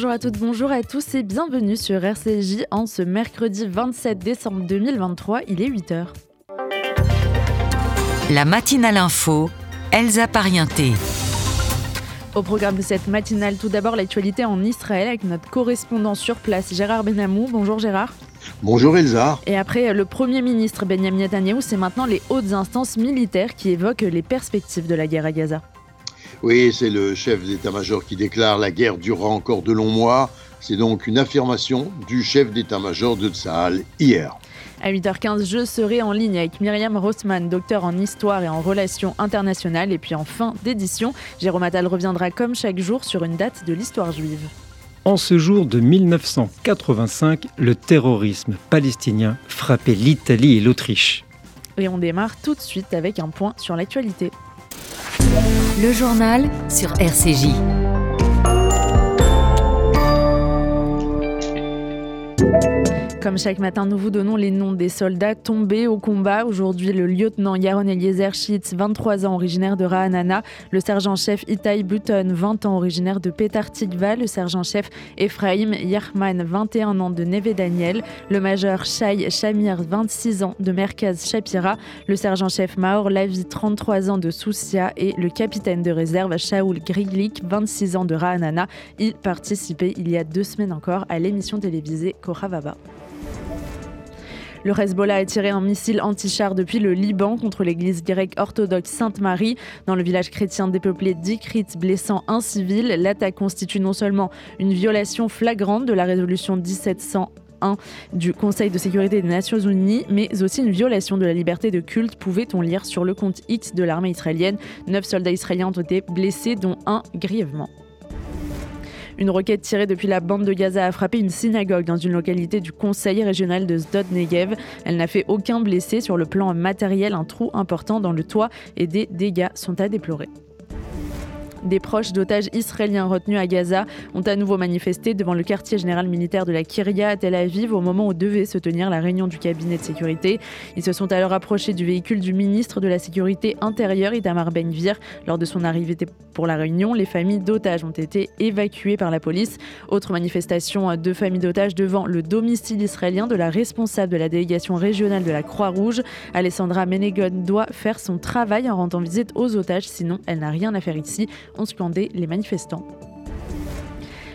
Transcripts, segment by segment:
Bonjour à toutes, bonjour à tous et bienvenue sur RCJ en ce mercredi 27 décembre 2023, il est 8h. La Matinale Info, Elsa Pariente. Au programme de cette matinale, tout d'abord l'actualité en Israël avec notre correspondant sur place, Gérard Benhamou. Bonjour Gérard. Bonjour Elsa. Et après le Premier ministre Benjamin Netanyahou, c'est maintenant les hautes instances militaires qui évoquent les perspectives de la guerre à Gaza. Oui, c'est le chef d'état-major qui déclare « La guerre durera encore de longs mois ». C'est donc une affirmation du chef d'état-major de Tsahal hier. À 8h15, je serai en ligne avec Myriam Rossmann, docteur en histoire et en relations internationales. Et puis en fin d'édition, Jérôme Attal reviendra comme chaque jour sur une date de l'histoire juive. En ce jour de 1985, le terrorisme palestinien frappait l'Italie et l'Autriche. Et on démarre tout de suite avec un point sur l'actualité. Le journal sur RCJ. Comme chaque matin, nous vous donnons les noms des soldats tombés au combat. Aujourd'hui, le lieutenant Yaron Eliezer Schitz, 23 ans, originaire de Ra'anana. Le sergent-chef Itaï Buton, 20 ans, originaire de Petar Tikva. Le sergent-chef Ephraim Yachman, 21 ans, de Neve Daniel. Le major Shai Shamir, 26 ans, de Merkaz Shapira. Le sergent-chef Maor Lavi, 33 ans, de Soussia. Et le capitaine de réserve Shaul Griglik, 26 ans, de Ra'anana. Il participait il y a 2 semaines encore à l'émission télévisée Kohavaba. Le Hezbollah a tiré un missile anti-char depuis le Liban contre l'église grecque orthodoxe Sainte-Marie. Dans le village chrétien dépeuplé d'Ikrit, blessant un civil, l'attaque constitue non seulement une violation flagrante de la résolution 1701 du Conseil de sécurité des Nations Unies, mais aussi une violation de la liberté de culte, pouvait-on lire sur le compte X de l'armée israélienne. 9 soldats israéliens ont été blessés, dont un grièvement. Une roquette tirée depuis la bande de Gaza a frappé une synagogue dans une localité du conseil régional de Sdot Negev. Elle n'a fait aucun blessé sur le plan matériel, un trou important dans le toit et des dégâts sont à déplorer. Des proches d'otages israéliens retenus à Gaza ont à nouveau manifesté devant le quartier général militaire de la Kyria à Tel Aviv au moment où devait se tenir la réunion du cabinet de sécurité. Ils se sont alors approchés du véhicule du ministre de la Sécurité intérieure, Itamar Ben-Gvir. Lors de son arrivée pour la réunion, les familles d'otages ont été évacuées par la police. Autre manifestation de familles d'otages devant le domicile israélien de la responsable de la délégation régionale de la Croix-Rouge. Alessandra Menegon doit faire son travail en rendant visite aux otages, sinon elle n'a rien à faire ici, ont scandé les manifestants.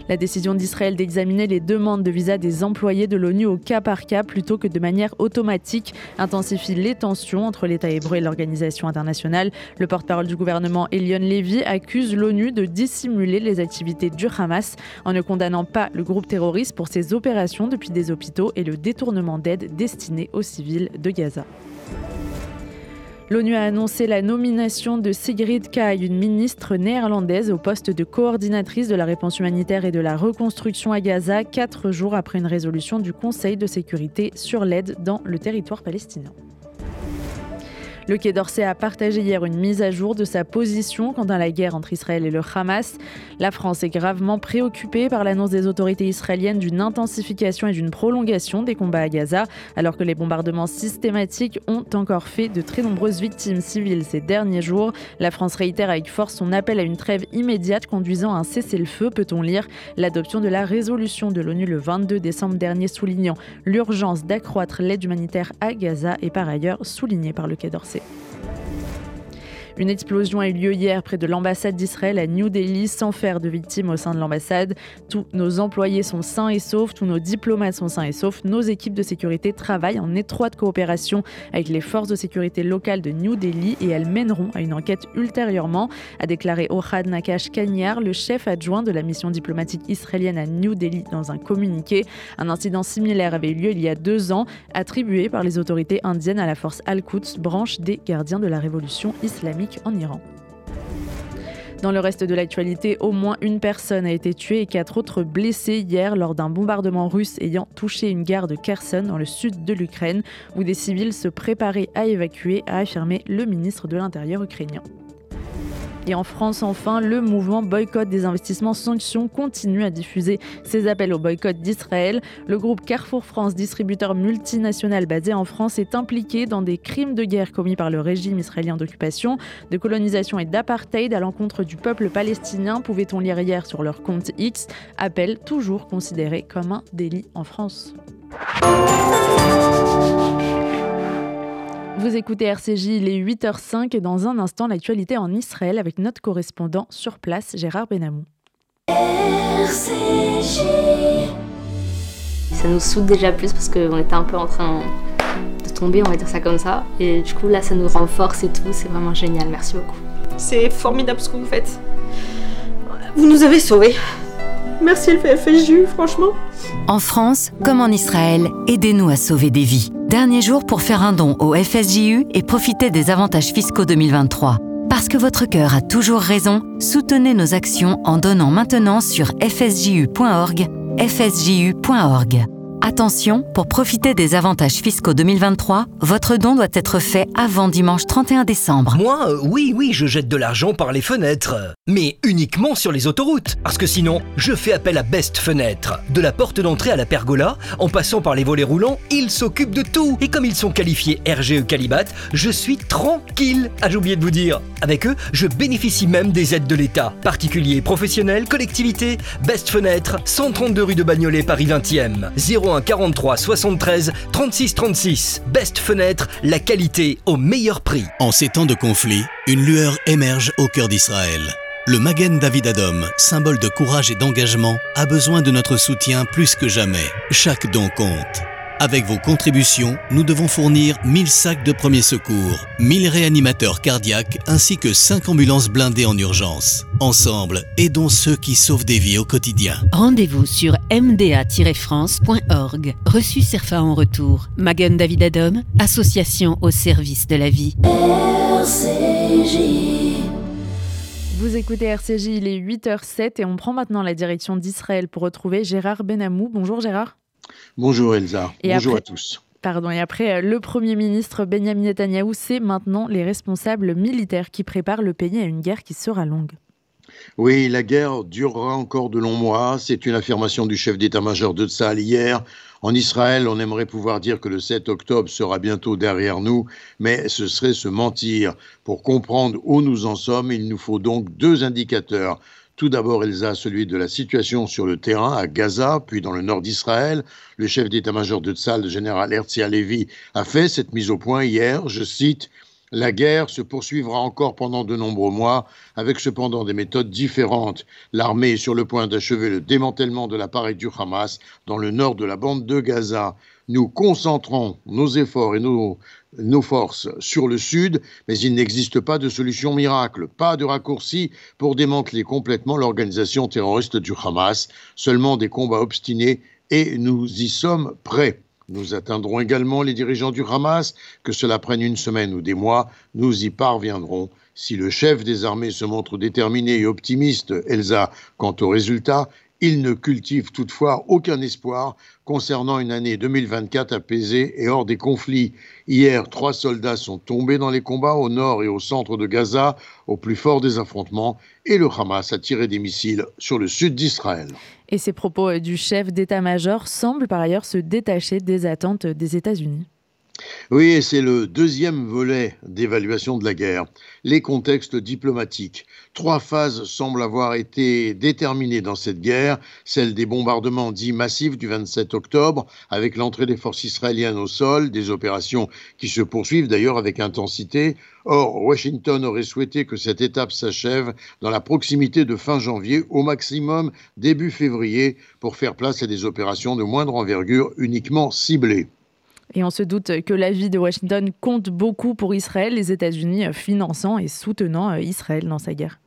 La décision d'Israël d'examiner les demandes de visa des employés de l'ONU au cas par cas plutôt que de manière automatique intensifie les tensions entre l'État hébreu et l'organisation internationale. Le porte-parole du gouvernement, Eliane Lévy, accuse l'ONU de dissimuler les activités du Hamas en ne condamnant pas le groupe terroriste pour ses opérations depuis des hôpitaux et le détournement d'aide destinée aux civils de Gaza. L'ONU a annoncé la nomination de Sigrid Kaag, une ministre néerlandaise, au poste de coordinatrice de la réponse humanitaire et de la reconstruction à Gaza, 4 jours après une résolution du Conseil de sécurité sur l'aide dans le territoire palestinien. Le Quai d'Orsay a partagé hier une mise à jour de sa position quant à la guerre entre Israël et le Hamas. La France est gravement préoccupée par l'annonce des autorités israéliennes d'une intensification et d'une prolongation des combats à Gaza, alors que les bombardements systématiques ont encore fait de très nombreuses victimes civiles ces derniers jours. La France réitère avec force son appel à une trêve immédiate conduisant à un cessez-le-feu, peut-on lire. L'adoption de la résolution de l'ONU le 22 décembre dernier soulignant l'urgence d'accroître l'aide humanitaire à Gaza est par ailleurs soulignée par le Quai d'Orsay. Une explosion a eu lieu hier près de l'ambassade d'Israël à New Delhi sans faire de victimes au sein de l'ambassade. Tous nos employés sont sains et saufs, tous nos diplomates sont sains et saufs. Nos équipes de sécurité travaillent en étroite coopération avec les forces de sécurité locales de New Delhi et elles mèneront à une enquête ultérieurement, a déclaré Ohad Nakash Kanyar, le chef adjoint de la mission diplomatique israélienne à New Delhi dans un communiqué. Un incident similaire avait eu lieu il y a 2 ans, attribué par les autorités indiennes à la force Al-Quds, branche des gardiens de la révolution islamique en Iran. Dans le reste de l'actualité, au moins une personne a été tuée et 4 autres blessées hier lors d'un bombardement russe ayant touché une gare de Kherson dans le sud de l'Ukraine où des civils se préparaient à évacuer, a affirmé le ministre de l'Intérieur ukrainien. Et en France, enfin, le mouvement boycott des investissements sanctions continue à diffuser ses appels au boycott d'Israël. Le groupe Carrefour France, distributeur multinational basé en France, est impliqué dans des crimes de guerre commis par le régime israélien d'occupation, de colonisation et d'apartheid à l'encontre du peuple palestinien, pouvait-on lire hier sur leur compte X, appel toujours considéré comme un délit en France. Vous écoutez RCJ, il est 8h05 et dans un instant, l'actualité en Israël avec notre correspondant sur place, Gérard Benhamou. RCJ. Ça nous soude déjà plus parce qu'on était un peu en train de tomber, on va dire ça comme ça. Et du coup, là, ça nous renforce et tout, c'est vraiment génial, merci beaucoup. C'est formidable ce que vous faites. Vous nous avez sauvés. Merci le FSJU, franchement. En France, comme en Israël, aidez-nous à sauver des vies. Dernier jour pour faire un don au FSJU et profiter des avantages fiscaux 2023. Parce que votre cœur a toujours raison, soutenez nos actions en donnant maintenant sur fsju.org, fsju.org. Attention, pour profiter des avantages fiscaux 2023, votre don doit être fait avant dimanche 31 décembre. Moi, oui, je jette de l'argent par les fenêtres. Mais uniquement sur les autoroutes. Parce que sinon, je fais appel à Best Fenêtres. De la porte d'entrée à la pergola, en passant par les volets roulants, ils s'occupent de tout. Et comme ils sont qualifiés RGE Qualibat, je suis tranquille. Ah, j'ai oublié de vous dire. Avec eux, je bénéficie même des aides de l'État. Particuliers, professionnels, collectivités. Best Fenêtres, 132 rue de Bagnolet, Paris 20e. 01 43 73 36 36. Best Fenêtre, la qualité au meilleur prix. En ces temps de conflit, une lueur émerge au cœur d'Israël. Le Magen David Adom, symbole de courage et d'engagement, a besoin de notre soutien plus que jamais. Chaque don compte. Avec vos contributions, nous devons fournir 1000 sacs de premiers secours, 1000 réanimateurs cardiaques ainsi que 5 ambulances blindées en urgence. Ensemble, aidons ceux qui sauvent des vies au quotidien. Rendez-vous sur mda-france.org. Reçu Cerfa en retour. Magen David Adom, association au service de la vie. RCJ. Vous écoutez RCJ, il est 8h07 et on prend maintenant la direction d'Israël pour retrouver Gérard Benhamou. Bonjour Gérard. Bonjour Elsa, bonjour à tous. Et après le Premier ministre Benjamin Netanyahou, c'est maintenant les responsables militaires qui préparent le pays à une guerre qui sera longue. Oui, la guerre durera encore de longs mois. C'est une affirmation du chef d'état-major de Tsahal hier. En Israël, on aimerait pouvoir dire que le 7 octobre sera bientôt derrière nous, mais ce serait se mentir. Pour comprendre où nous en sommes, il nous faut donc deux indicateurs. Tout d'abord, Elsa, celui de la situation sur le terrain à Gaza, puis dans le nord d'Israël. Le chef d'état-major de Tsahal, le général Herzi Halevi, a fait cette mise au point hier, je cite « La guerre se poursuivra encore pendant de nombreux mois, avec cependant des méthodes différentes. L'armée est sur le point d'achever le démantèlement de l'appareil du Hamas dans le nord de la bande de Gaza. Nous concentrons nos efforts et nos forces sur le sud, mais il n'existe pas de solution miracle, pas de raccourci pour démanteler complètement l'organisation terroriste du Hamas, seulement des combats obstinés et nous y sommes prêts. Nous atteindrons également les dirigeants du Hamas, que cela prenne une semaine ou des mois, nous y parviendrons. Si le chef des armées se montre déterminé et optimiste, Elsa, quant aux résultats, il ne cultive toutefois aucun espoir concernant une année 2024 apaisée et hors des conflits. Hier, 3 soldats sont tombés dans les combats au nord et au centre de Gaza, au plus fort des affrontements, et le Hamas a tiré des missiles sur le sud d'Israël. Et ces propos du chef d'état-major semblent par ailleurs se détacher des attentes des États-Unis. Oui, et c'est le deuxième volet d'évaluation de la guerre, les contextes diplomatiques. 3 phases semblent avoir été déterminées dans cette guerre, celle des bombardements dits massifs du 27 octobre, avec l'entrée des forces israéliennes au sol, des opérations qui se poursuivent d'ailleurs avec intensité. Or, Washington aurait souhaité que cette étape s'achève dans la proximité de fin janvier, au maximum début février, pour faire place à des opérations de moindre envergure uniquement ciblées. Et on se doute que l'avis de Washington compte beaucoup pour Israël, les États-Unis finançant et soutenant Israël dans sa guerre.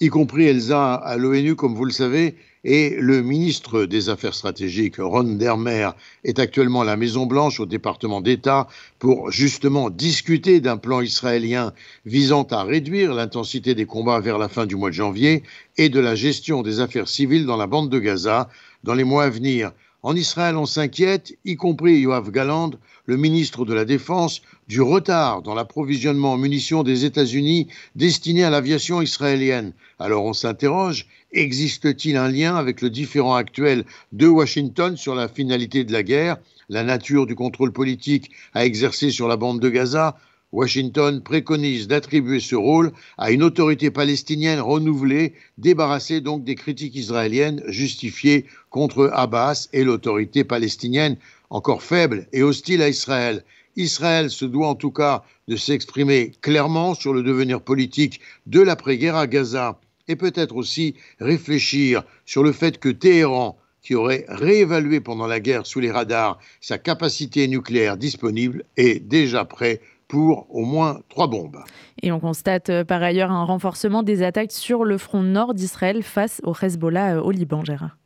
Y compris Elsa à l'ONU, comme vous le savez, et le ministre des Affaires stratégiques, Ron Dermer, est actuellement à la Maison-Blanche, au département d'État, pour justement discuter d'un plan israélien visant à réduire l'intensité des combats vers la fin du mois de janvier et de la gestion des affaires civiles dans la bande de Gaza dans les mois à venir. En Israël, on s'inquiète, y compris Yoav Gallant, le ministre de la Défense, du retard dans l'approvisionnement en munitions des États-Unis destinées à l'aviation israélienne. Alors on s'interroge, existe-t-il un lien avec le différend actuel de Washington sur la finalité de la guerre, la nature du contrôle politique à exercer sur la bande de Gaza ? Washington préconise d'attribuer ce rôle à une autorité palestinienne renouvelée, débarrassée donc des critiques israéliennes justifiées contre Abbas et l'autorité palestinienne encore faible et hostile à Israël. Israël se doit en tout cas de s'exprimer clairement sur le devenir politique de l'après-guerre à Gaza et peut-être aussi réfléchir sur le fait que Téhéran, qui aurait réévalué pendant la guerre sous les radars sa capacité nucléaire disponible, est déjà prêt pour au moins 3 bombes. Et on constate par ailleurs un renforcement des attaques sur le front nord d'Israël face au Hezbollah au Liban, Gérard.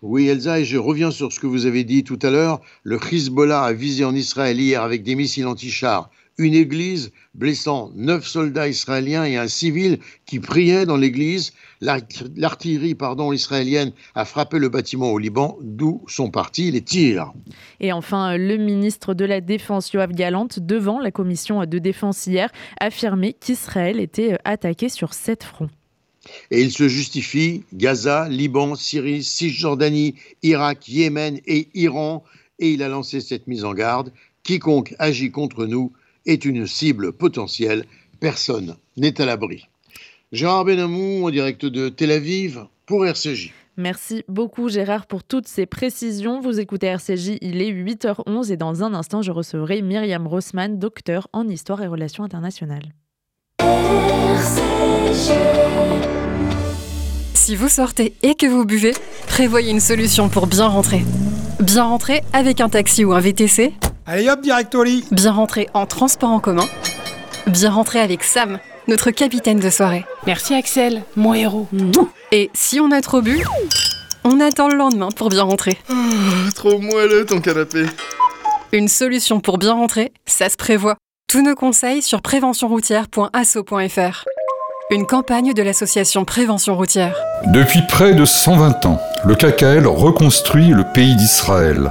Oui Elsa, et je reviens sur ce que vous avez dit tout à l'heure. Le Hezbollah a visé en Israël hier avec des missiles anti-chars une église, blessant 9 soldats israéliens et un civil qui priait dans l'église. L'artillerie israélienne a frappé le bâtiment au Liban, d'où sont partis les tirs. Et enfin, le ministre de la Défense, Yoav Gallant, devant la commission de défense hier, affirmait qu'Israël était attaqué sur 7 fronts. Et il se justifie, Gaza, Liban, Syrie, Cisjordanie, Irak, Yémen et Iran. Et il a lancé cette mise en garde. Quiconque agit contre nous est une cible potentielle. Personne n'est à l'abri. Gérard Benhamou, en direct de Tel Aviv, pour RCJ. Merci beaucoup Gérard pour toutes ces précisions. Vous écoutez RCJ, il est 8h11 et dans un instant, je recevrai Myriam Rossmann, docteur en histoire et relations internationales. Si vous sortez et que vous buvez, prévoyez une solution pour bien rentrer. Bien rentrer avec un taxi ou un VTC. Allez hop, direct au lit. Bien rentrer en transport en commun. Bien rentrer avec Sam, notre capitaine de soirée. Merci Axel, mon héros. Et si on a trop bu, on attend le lendemain pour bien rentrer. Oh, trop moelleux ton canapé. Une solution pour bien rentrer, ça se prévoit. Tous nos conseils sur préventionroutière.asso.fr. Une campagne de l'association Prévention Routière. Depuis près de 120 ans, le KKL reconstruit le pays d'Israël.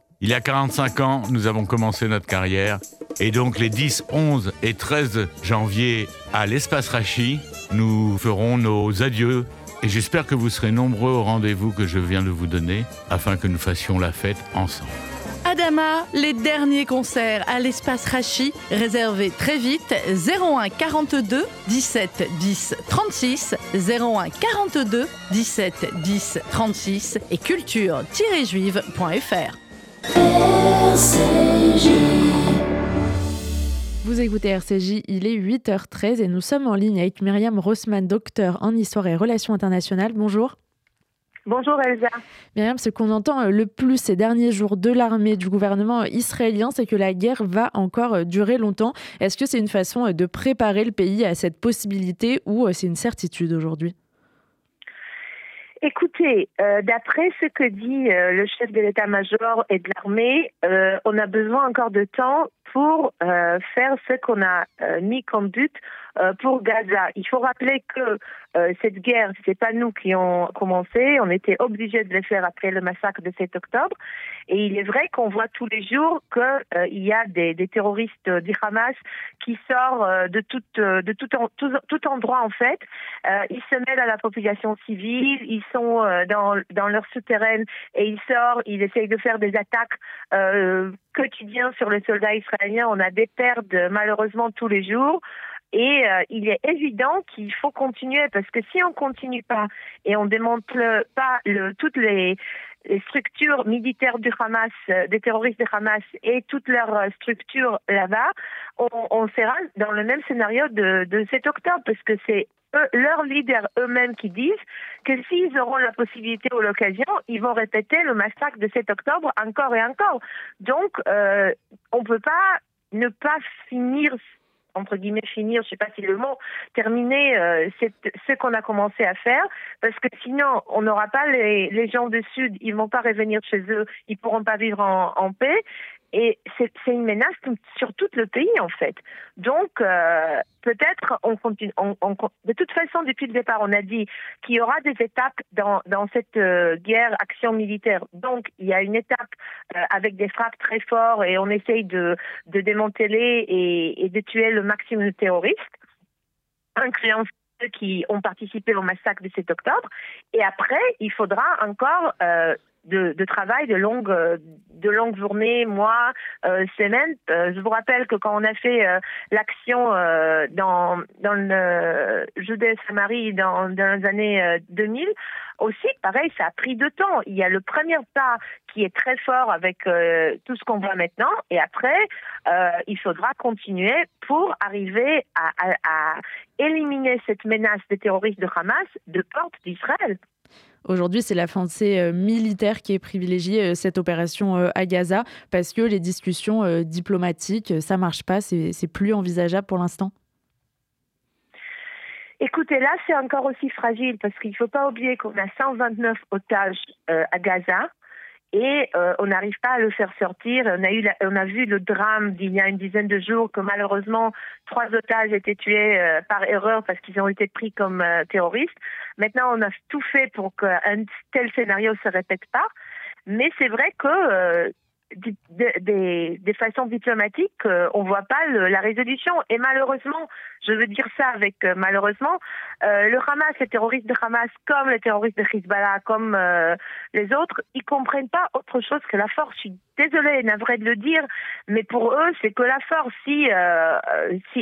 Il y a 45 ans, nous avons commencé notre carrière et donc les 10, 11 et 13 janvier à l'Espace Rachi, nous ferons nos adieux et j'espère que vous serez nombreux au rendez-vous que je viens de vous donner afin que nous fassions la fête ensemble. Adama, les derniers concerts à l'Espace Rachi, réservés très vite, 01 42 17 10 36, 01 42 17 10 36 et culture-juive.fr. Vous écoutez RCJ, il est 8h13 et nous sommes en ligne avec Myriam Rossmann, docteur en histoire et relations internationales. Bonjour. Bonjour Elsa. Myriam, ce qu'on entend le plus ces derniers jours de l'armée, du gouvernement israélien, c'est que la guerre va encore durer longtemps. Est-ce que c'est une façon de préparer le pays à cette possibilité ou c'est une certitude aujourd'hui ? Écoutez, d'après ce que dit le chef de l'état-major et de l'armée, on a besoin encore de temps pour faire ce qu'on a mis comme but pour Gaza. Il faut rappeler que cette guerre, c'est pas nous qui ont commencé, on était obligés de le faire après le massacre de 7 octobre. Et il est vrai qu'on voit tous les jours qu'il y a des terroristes du Hamas qui sortent de tout endroit en fait. Ils se mêlent à la population civile, ils sont dans leur souterraine et ils sortent, ils essayent de faire des attaques quotidiennes sur les soldats israéliens. On a des pertes malheureusement tous les jours. Et il est évident qu'il faut continuer parce que si on continue pas et on démantle pas toutes les structures militaires du Hamas, des terroristes du Hamas et toutes leurs structures là-bas, on sera dans le même scénario de 7 octobre parce que c'est leurs leaders eux-mêmes qui disent que s'ils auront la possibilité ou l'occasion, ils vont répéter le massacre de 7 octobre encore et encore. Donc, on ne peut pas ne pas finir, entre guillemets finir, je ne sais pas si le mot, terminer ce qu'on a commencé à faire, parce que sinon, on n'aura pas les gens du Sud, ils ne vont pas revenir chez eux, ils ne pourront pas vivre en paix. Et c'est une menace sur tout le pays, en fait. Donc, peut-être, on continue. De toute façon, depuis le départ, on a dit qu'il y aura des étapes dans cette guerre action militaire. Donc, il y a une étape avec des frappes très fortes et on essaye de démanteler et de tuer le maximum de terroristes, incluant ceux qui ont participé au massacre de 7 octobre. Et après, il faudra encore... De travail, de longues journées, mois, semaines. Je vous rappelle que quand on a fait l'action dans le Judée-Samarie dans les années 2000, aussi, pareil, ça a pris du temps. Il y a le premier pas qui est très fort avec tout ce qu'on voit maintenant, et après, il faudra continuer pour arriver à éliminer cette menace des terroristes de Hamas de porte d'Israël. Aujourd'hui, c'est la pensée militaire qui est privilégiée, cette opération à Gaza, parce que les discussions diplomatiques, ça ne marche pas, c'est plus envisageable pour l'instant. Écoutez, là, c'est encore aussi fragile, parce qu'il ne faut pas oublier qu'on a 129 otages à Gaza, et on n'arrive pas à le faire sortir. On a vu le drame d'il y a une dizaine de jours que malheureusement 3 otages étaient tués par erreur parce qu'ils ont été pris comme terroristes. Maintenant, on a tout fait pour qu'un tel scénario se répète pas. Mais c'est vrai que des façons diplomatiques, on voit pas la résolution. Et malheureusement, je veux dire ça avec malheureusement, le Hamas, les terroristes de Hamas, comme les terroristes de Hezbollah, comme les autres, ils comprennent pas autre chose que la force. Je suis désolée, navrée de le dire, mais pour eux, c'est que la force. Si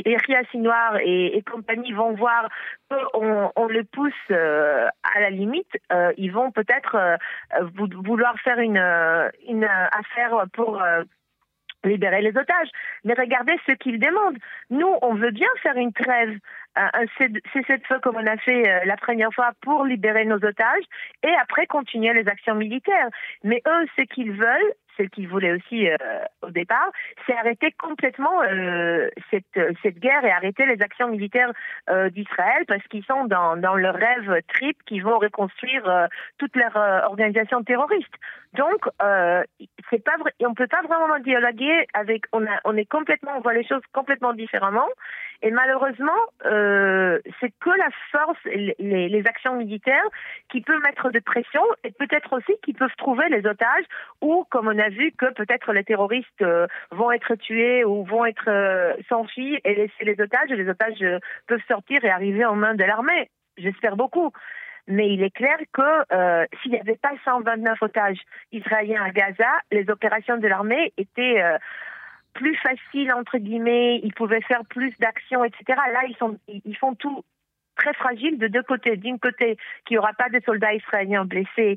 Yahya Sinwar et compagnie vont voir qu'on le pousse à la limite, ils vont peut-être vouloir faire une affaire pour libérer les otages. Mais regardez ce qu'ils demandent. Nous, on veut bien faire une trêve, un cessez-le-feu comme on a fait la première fois pour libérer nos otages et après continuer les actions militaires. Mais eux, ce qu'ils veulent, ce qu'ils voulaient aussi au départ, c'est arrêter complètement cette guerre et arrêter les actions militaires d'Israël parce qu'ils sont dans leur rêve trip qu'ils vont reconstruire toute leur organisation terroriste. Donc, c'est pas vrai, on peut pas vraiment dialoguer avec. On voit les choses complètement différemment. Et malheureusement, c'est que la force, les actions militaires, qui peuvent mettre de pression et peut-être aussi qui peuvent trouver les otages ou, comme on a vu, que peut-être les terroristes vont être tués ou vont être s'enfuir et laisser les otages. Et les otages peuvent sortir et arriver en main de l'armée. J'espère beaucoup. Mais il est clair que s'il n'y avait pas 129 otages israéliens à Gaza, les opérations de l'armée étaient... plus facile, entre guillemets, ils pouvaient faire plus d'actions, etc. Là, ils font tout très fragile de deux côtés. D'un côté, qu'il n'y aura pas de soldats israéliens blessés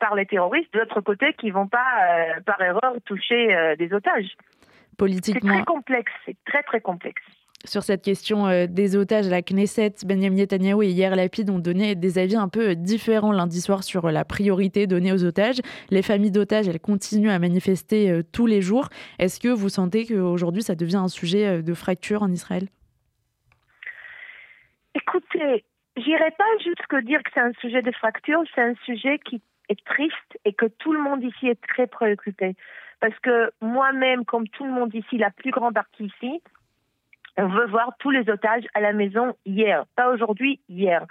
par les terroristes. De l'autre côté, qu'ils ne vont pas, par erreur, toucher des otages. Politiquement... C'est très complexe, c'est très très complexe. Sur cette question des otages, la Knesset, Benjamin Netanyahou et Yair Lapid ont donné des avis un peu différents lundi soir sur la priorité donnée aux otages. Les familles d'otages, elles continuent à manifester tous les jours. Est-ce que vous sentez qu'aujourd'hui, ça devient un sujet de fracture en Israël ? Écoutez, j'irai pas jusqu'à dire que c'est un sujet de fracture, c'est un sujet qui est triste et que tout le monde ici est très préoccupé. Parce que moi-même, comme tout le monde ici, la plus grande partie ici... On veut voir tous les otages à la maison hier, pas aujourd'hui, hier.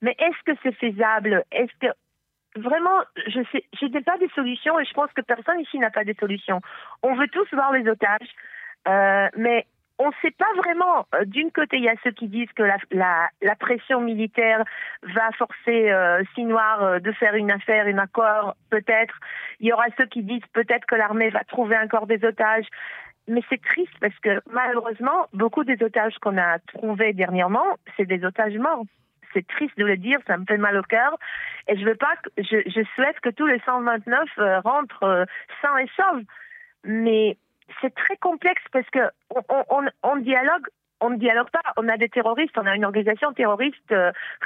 Mais est-ce que c'est faisable ? Est-ce que vraiment, je n'ai pas de solution et je pense que personne ici n'a pas de solution. On veut tous voir les otages, mais on ne sait pas vraiment. D'une côté, il y a ceux qui disent que la pression militaire va forcer Sinwar de faire une affaire, un accord, peut-être. Il y aura ceux qui disent peut-être que l'armée va trouver encore des otages. Mais c'est triste parce que malheureusement, beaucoup des otages qu'on a trouvés dernièrement, c'est des otages morts. C'est triste de le dire, ça me fait mal au cœur. Et je souhaite que tous les 129 rentrent sains et saufs. Mais c'est très complexe parce que on dialogue on ne dialogue pas. On a des terroristes, on a une organisation terroriste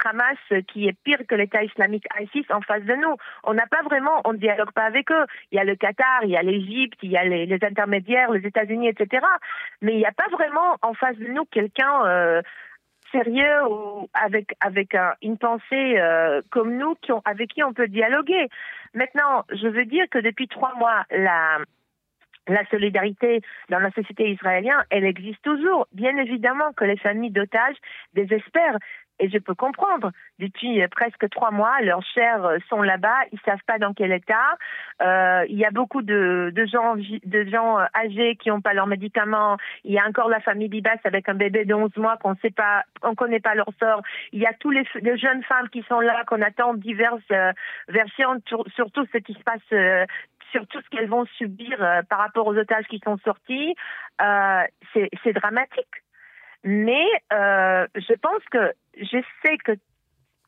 Hamas qui est pire que l'État islamique ISIS en face de nous. On n'a pas vraiment, on ne dialogue pas avec eux. Il y a le Qatar, il y a l'Égypte, il y a les intermédiaires, les États-Unis, etc. Mais il n'y a pas vraiment en face de nous quelqu'un sérieux ou avec une pensée comme nous avec qui on peut dialoguer. Maintenant, je veux dire que depuis 3 mois, la solidarité dans la société israélienne, elle existe toujours. Bien évidemment que les familles d'otages désespèrent, et je peux comprendre. Depuis presque 3 mois, leurs chers sont là-bas, ils savent pas dans quel état. Il y a beaucoup de gens âgés qui n'ont pas leurs médicaments. Il y a encore la famille Bibas avec un bébé de 11 mois qu'on connaît pas leur sort. Il y a tous les jeunes femmes qui sont là, qu'on attend diverses versions sur tout ce qui se passe. Sur tout ce qu'elles vont subir par rapport aux otages qui sont sortis, c'est dramatique. Mais je pense que, je sais que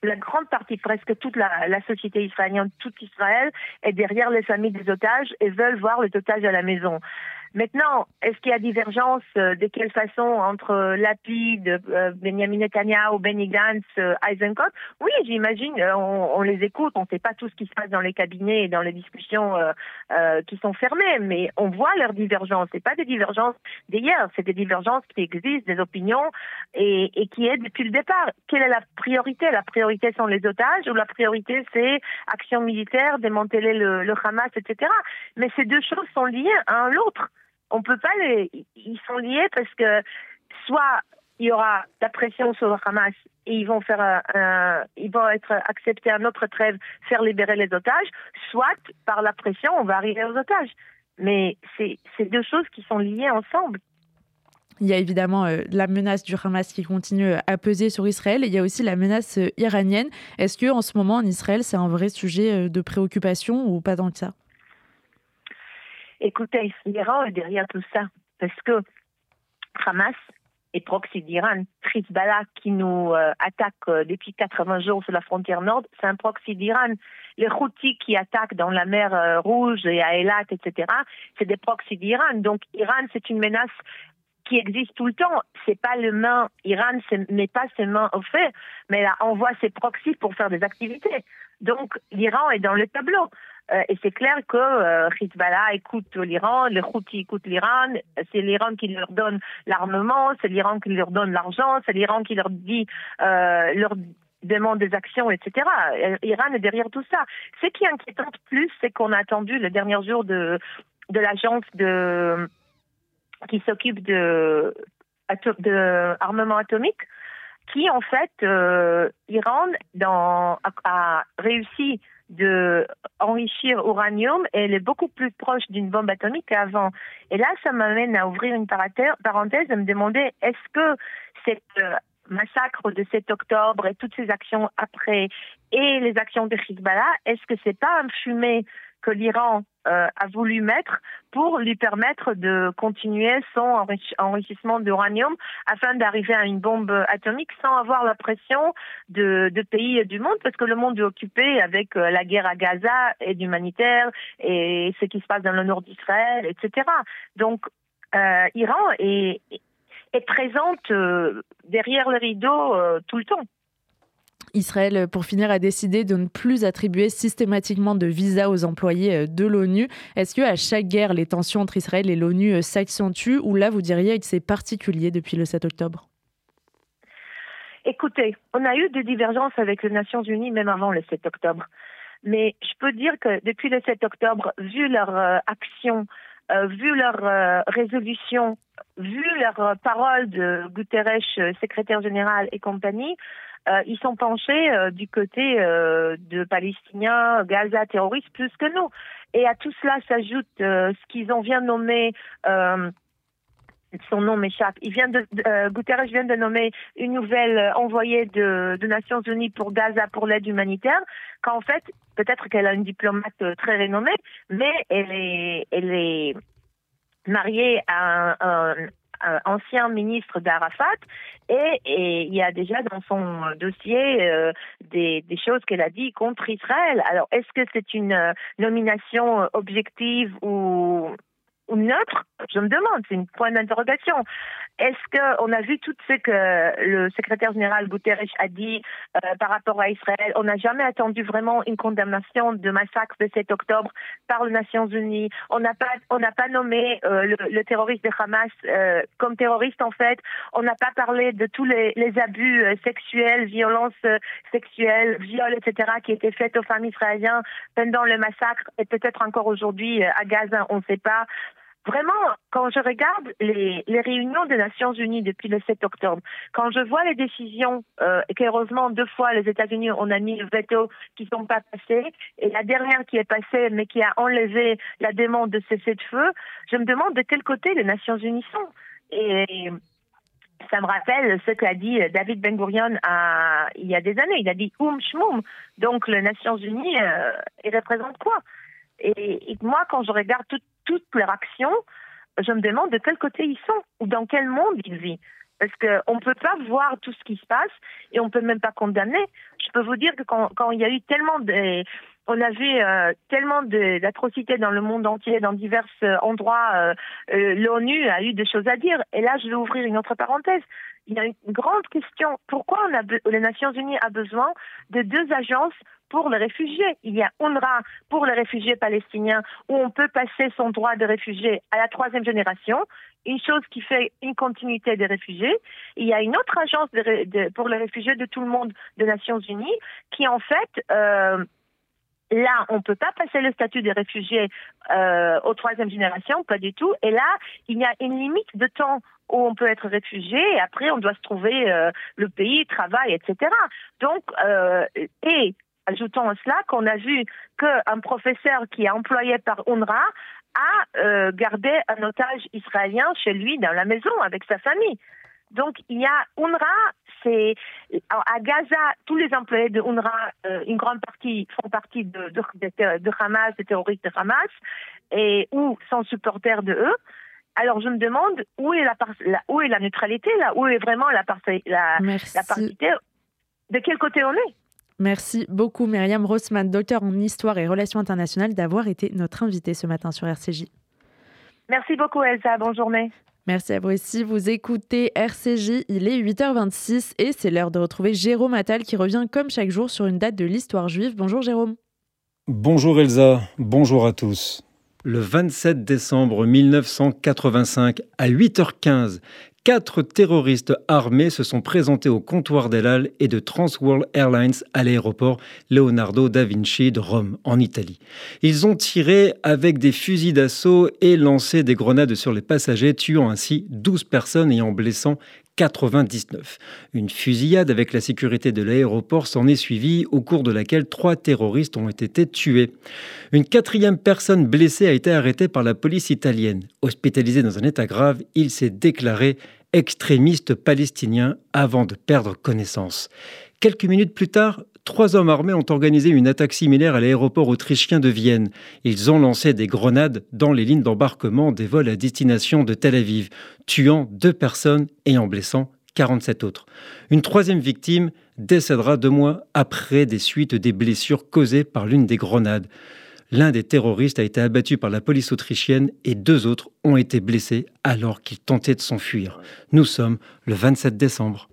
la grande partie, presque toute la société israélienne, toute Israël, est derrière les familles des otages et veulent voir les otages à la maison. Maintenant, est-ce qu'il y a divergence de quelle façon entre Lapid, Benjamin Netanyahou, Benny Gantz, Eisenkot? Oui, j'imagine, on les écoute, on ne sait pas tout ce qui se passe dans les cabinets et dans les discussions qui sont fermées, mais on voit leurs divergences. Ce n'est pas des divergences d'hier, c'est des divergences qui existent, des opinions, et qui est depuis le départ. Quelle est la priorité? La priorité sont les otages ou la priorité c'est action militaire, démanteler le Hamas, etc. Mais ces deux choses sont liées à l'autre. On peut pas ils sont liés parce que soit il y aura la pression sur le Hamas et ils vont faire ils vont être accepter un autre trêve, faire libérer les otages, soit par la pression on va arriver aux otages. Mais c'est deux choses qui sont liées ensemble. Il y a évidemment la menace du Hamas qui continue à peser sur Israël et il y a aussi la menace iranienne. Est-ce que en ce moment en Israël c'est un vrai sujet de préoccupation ou pas tant que ça? Écoutez, l'Iran est derrière tout ça, parce que Hamas est proxy d'Iran. Hezbollah qui nous attaque depuis 80 jours sur la frontière nord, c'est un proxy d'Iran. Les Houthis qui attaquent dans la mer Rouge et à Eilat, etc., c'est des proxys d'Iran. Donc, Iran, c'est une menace qui existe tout le temps. C'est pas le main. Iran ne met pas ses mains au feu, mais là, envoie ses proxys pour faire des activités. Donc, l'Iran est dans le tableau. Et c'est clair que Hezbollah écoute l'Iran, les Houthis écoutent l'Iran, c'est l'Iran qui leur donne l'armement, c'est l'Iran qui leur donne l'argent, c'est l'Iran qui leur dit, leur demande des actions, etc. L'Iran est derrière tout ça. Ce qui est inquiétant plus, c'est qu'on a attendu le dernier jour de l'agence qui s'occupe de armement atomique, qui en fait, l'Iran a réussi d'enrichir uranium et elle est beaucoup plus proche d'une bombe atomique qu'avant. Et là, ça m'amène à ouvrir une parenthèse et me demander est-ce que cette massacre de 7 octobre et toutes ces actions après et les actions de Hezbollah, est-ce que c'est pas un fumet que l'Iran a voulu mettre pour lui permettre de continuer son enrichissement d'uranium afin d'arriver à une bombe atomique sans avoir la pression de pays et du monde, parce que le monde est occupé avec la guerre à Gaza et l'humanitaire et ce qui se passe dans le nord d'Israël, etc. Donc, l'Iran est présente derrière le rideau tout le temps. Israël, pour finir, a décidé de ne plus attribuer systématiquement de visa aux employés de l'ONU. Est-ce qu'à chaque guerre, les tensions entre Israël et l'ONU s'accentuent ou là, vous diriez que c'est particulier depuis le 7 octobre? Écoutez, on a eu des divergences avec les Nations Unies même avant le 7 octobre. Mais je peux dire que depuis le 7 octobre, vu leur action, vu leur résolution, vu leur parole de Guterres, secrétaire général et compagnie, ils sont penchés du côté de Palestiniens, Gaza, terroristes, plus que nous. Et à tout cela s'ajoute ce qu'ils ont bien nommé, son nom m'échappe, Guterres vient de nommer une nouvelle envoyée de Nations Unies pour Gaza pour l'aide humanitaire, qu'en fait, peut-être qu'elle a une diplomate très renommée, mais elle est mariée à un ancien ministre d'Arafat, et il y a déjà dans son dossier des choses qu'elle a dit contre Israël. Alors, est-ce que c'est une nomination objective ou ou neutre, je me demande, c'est une point d'interrogation. Est-ce qu'on a vu tout ce que le secrétaire général Guterres a dit par rapport à Israël? On n'a jamais attendu vraiment une condamnation de massacre de 7 octobre par les Nations Unies. On n'a pas nommé le terroriste de Hamas comme terroriste, en fait. On n'a pas parlé de tous les abus sexuels, violences sexuelles, viols, etc., qui étaient faits aux femmes israéliennes pendant le massacre et peut-être encore aujourd'hui à Gaza, on ne sait pas. Vraiment, quand je regarde les réunions des Nations Unies depuis le 7 octobre, quand je vois les décisions, et qu'heureusement 2 fois les États-Unis on a mis le veto qui ne sont pas passées, et la dernière qui est passée mais qui a enlevé la demande de cesser de feu, je me demande de quel côté les Nations Unies sont. Et ça me rappelle ce qu'a dit David Ben-Gurion il y a des années. Il a dit « oum schmoum ». Donc les Nations Unies, elles représentent quoi? Et moi, quand je regarde toutes leurs actions, je me demande de quel côté ils sont ou dans quel monde ils vivent. Parce qu'on ne peut pas voir tout ce qui se passe et on ne peut même pas condamner. Je peux vous dire que quand il y a eu tellement de... On a vu tellement d'atrocités dans le monde entier, dans divers endroits. L'ONU a eu des choses à dire. Et là, je vais ouvrir une autre parenthèse. Il y a une grande question. Pourquoi les Nations Unies ont besoin de 2 agences pour les réfugiés? Il y a UNRWA pour les réfugiés palestiniens, où on peut passer son droit de réfugié à la 3e génération, une chose qui fait une continuité des réfugiés. Il y a une autre agence pour les réfugiés de tout le monde des Nations Unies, qui en fait... Là, on ne peut pas passer le statut de réfugié aux 3e génération, pas du tout. Et là, il y a une limite de temps où on peut être réfugié, et après, on doit se trouver le pays, travail, etc. Donc, et ajoutons à cela qu'on a vu qu'un professeur qui est employé par UNRWA a gardé un otage israélien chez lui, dans la maison, avec sa famille. Donc, il y a UNRWA. À Gaza, tous les employés de UNRWA, une grande partie font partie de Hamas, des terroristes de Hamas, et ou sont supporters de eux. Alors je me demande où est la neutralité, là, où est vraiment la parité, de quel côté on est. Merci beaucoup Myriam Rossmann, docteur en histoire et relations internationales, d'avoir été notre invitée ce matin sur RCJ. Merci beaucoup Elsa, bonne journée. Merci à vous aussi. Vous écoutez RCJ, il est 8h26 et c'est l'heure de retrouver Jérôme Attal qui revient comme chaque jour sur une date de l'histoire juive. Bonjour Jérôme. Bonjour Elsa, bonjour à tous. Le 27 décembre 1985, à 8h15, 4 terroristes armés se sont présentés au comptoir d'El Al et de Transworld Airlines à l'aéroport Leonardo da Vinci de Rome, en Italie. Ils ont tiré avec des fusils d'assaut et lancé des grenades sur les passagers, tuant ainsi 12 personnes et en blessant 99. Une fusillade avec la sécurité de l'aéroport s'en est suivie, au cours de laquelle 3 terroristes ont été tués. Une 4e personne blessée a été arrêtée par la police italienne. Hospitalisé dans un état grave, il s'est déclaré extrémiste palestinien avant de perdre connaissance. Quelques minutes plus tard, 3 hommes armés ont organisé une attaque similaire à l'aéroport autrichien de Vienne. Ils ont lancé des grenades dans les lignes d'embarquement des vols à destination de Tel Aviv, tuant 2 personnes et en blessant 47 autres. Une 3e victime décédera 2 mois après des suites des blessures causées par l'une des grenades. L'un des terroristes a été abattu par la police autrichienne et 2 autres ont été blessés alors qu'ils tentaient de s'enfuir. Nous sommes le 27 décembre.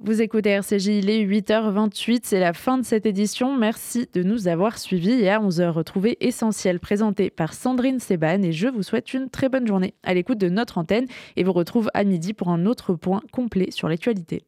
Vous écoutez RCJ, il est 8h28, c'est la fin de cette édition. Merci de nous avoir suivis et à 11h, retrouvez Essentiel présenté par Sandrine Seban et je vous souhaite une très bonne journée à l'écoute de notre antenne et vous retrouve à midi pour un autre point complet sur l'actualité.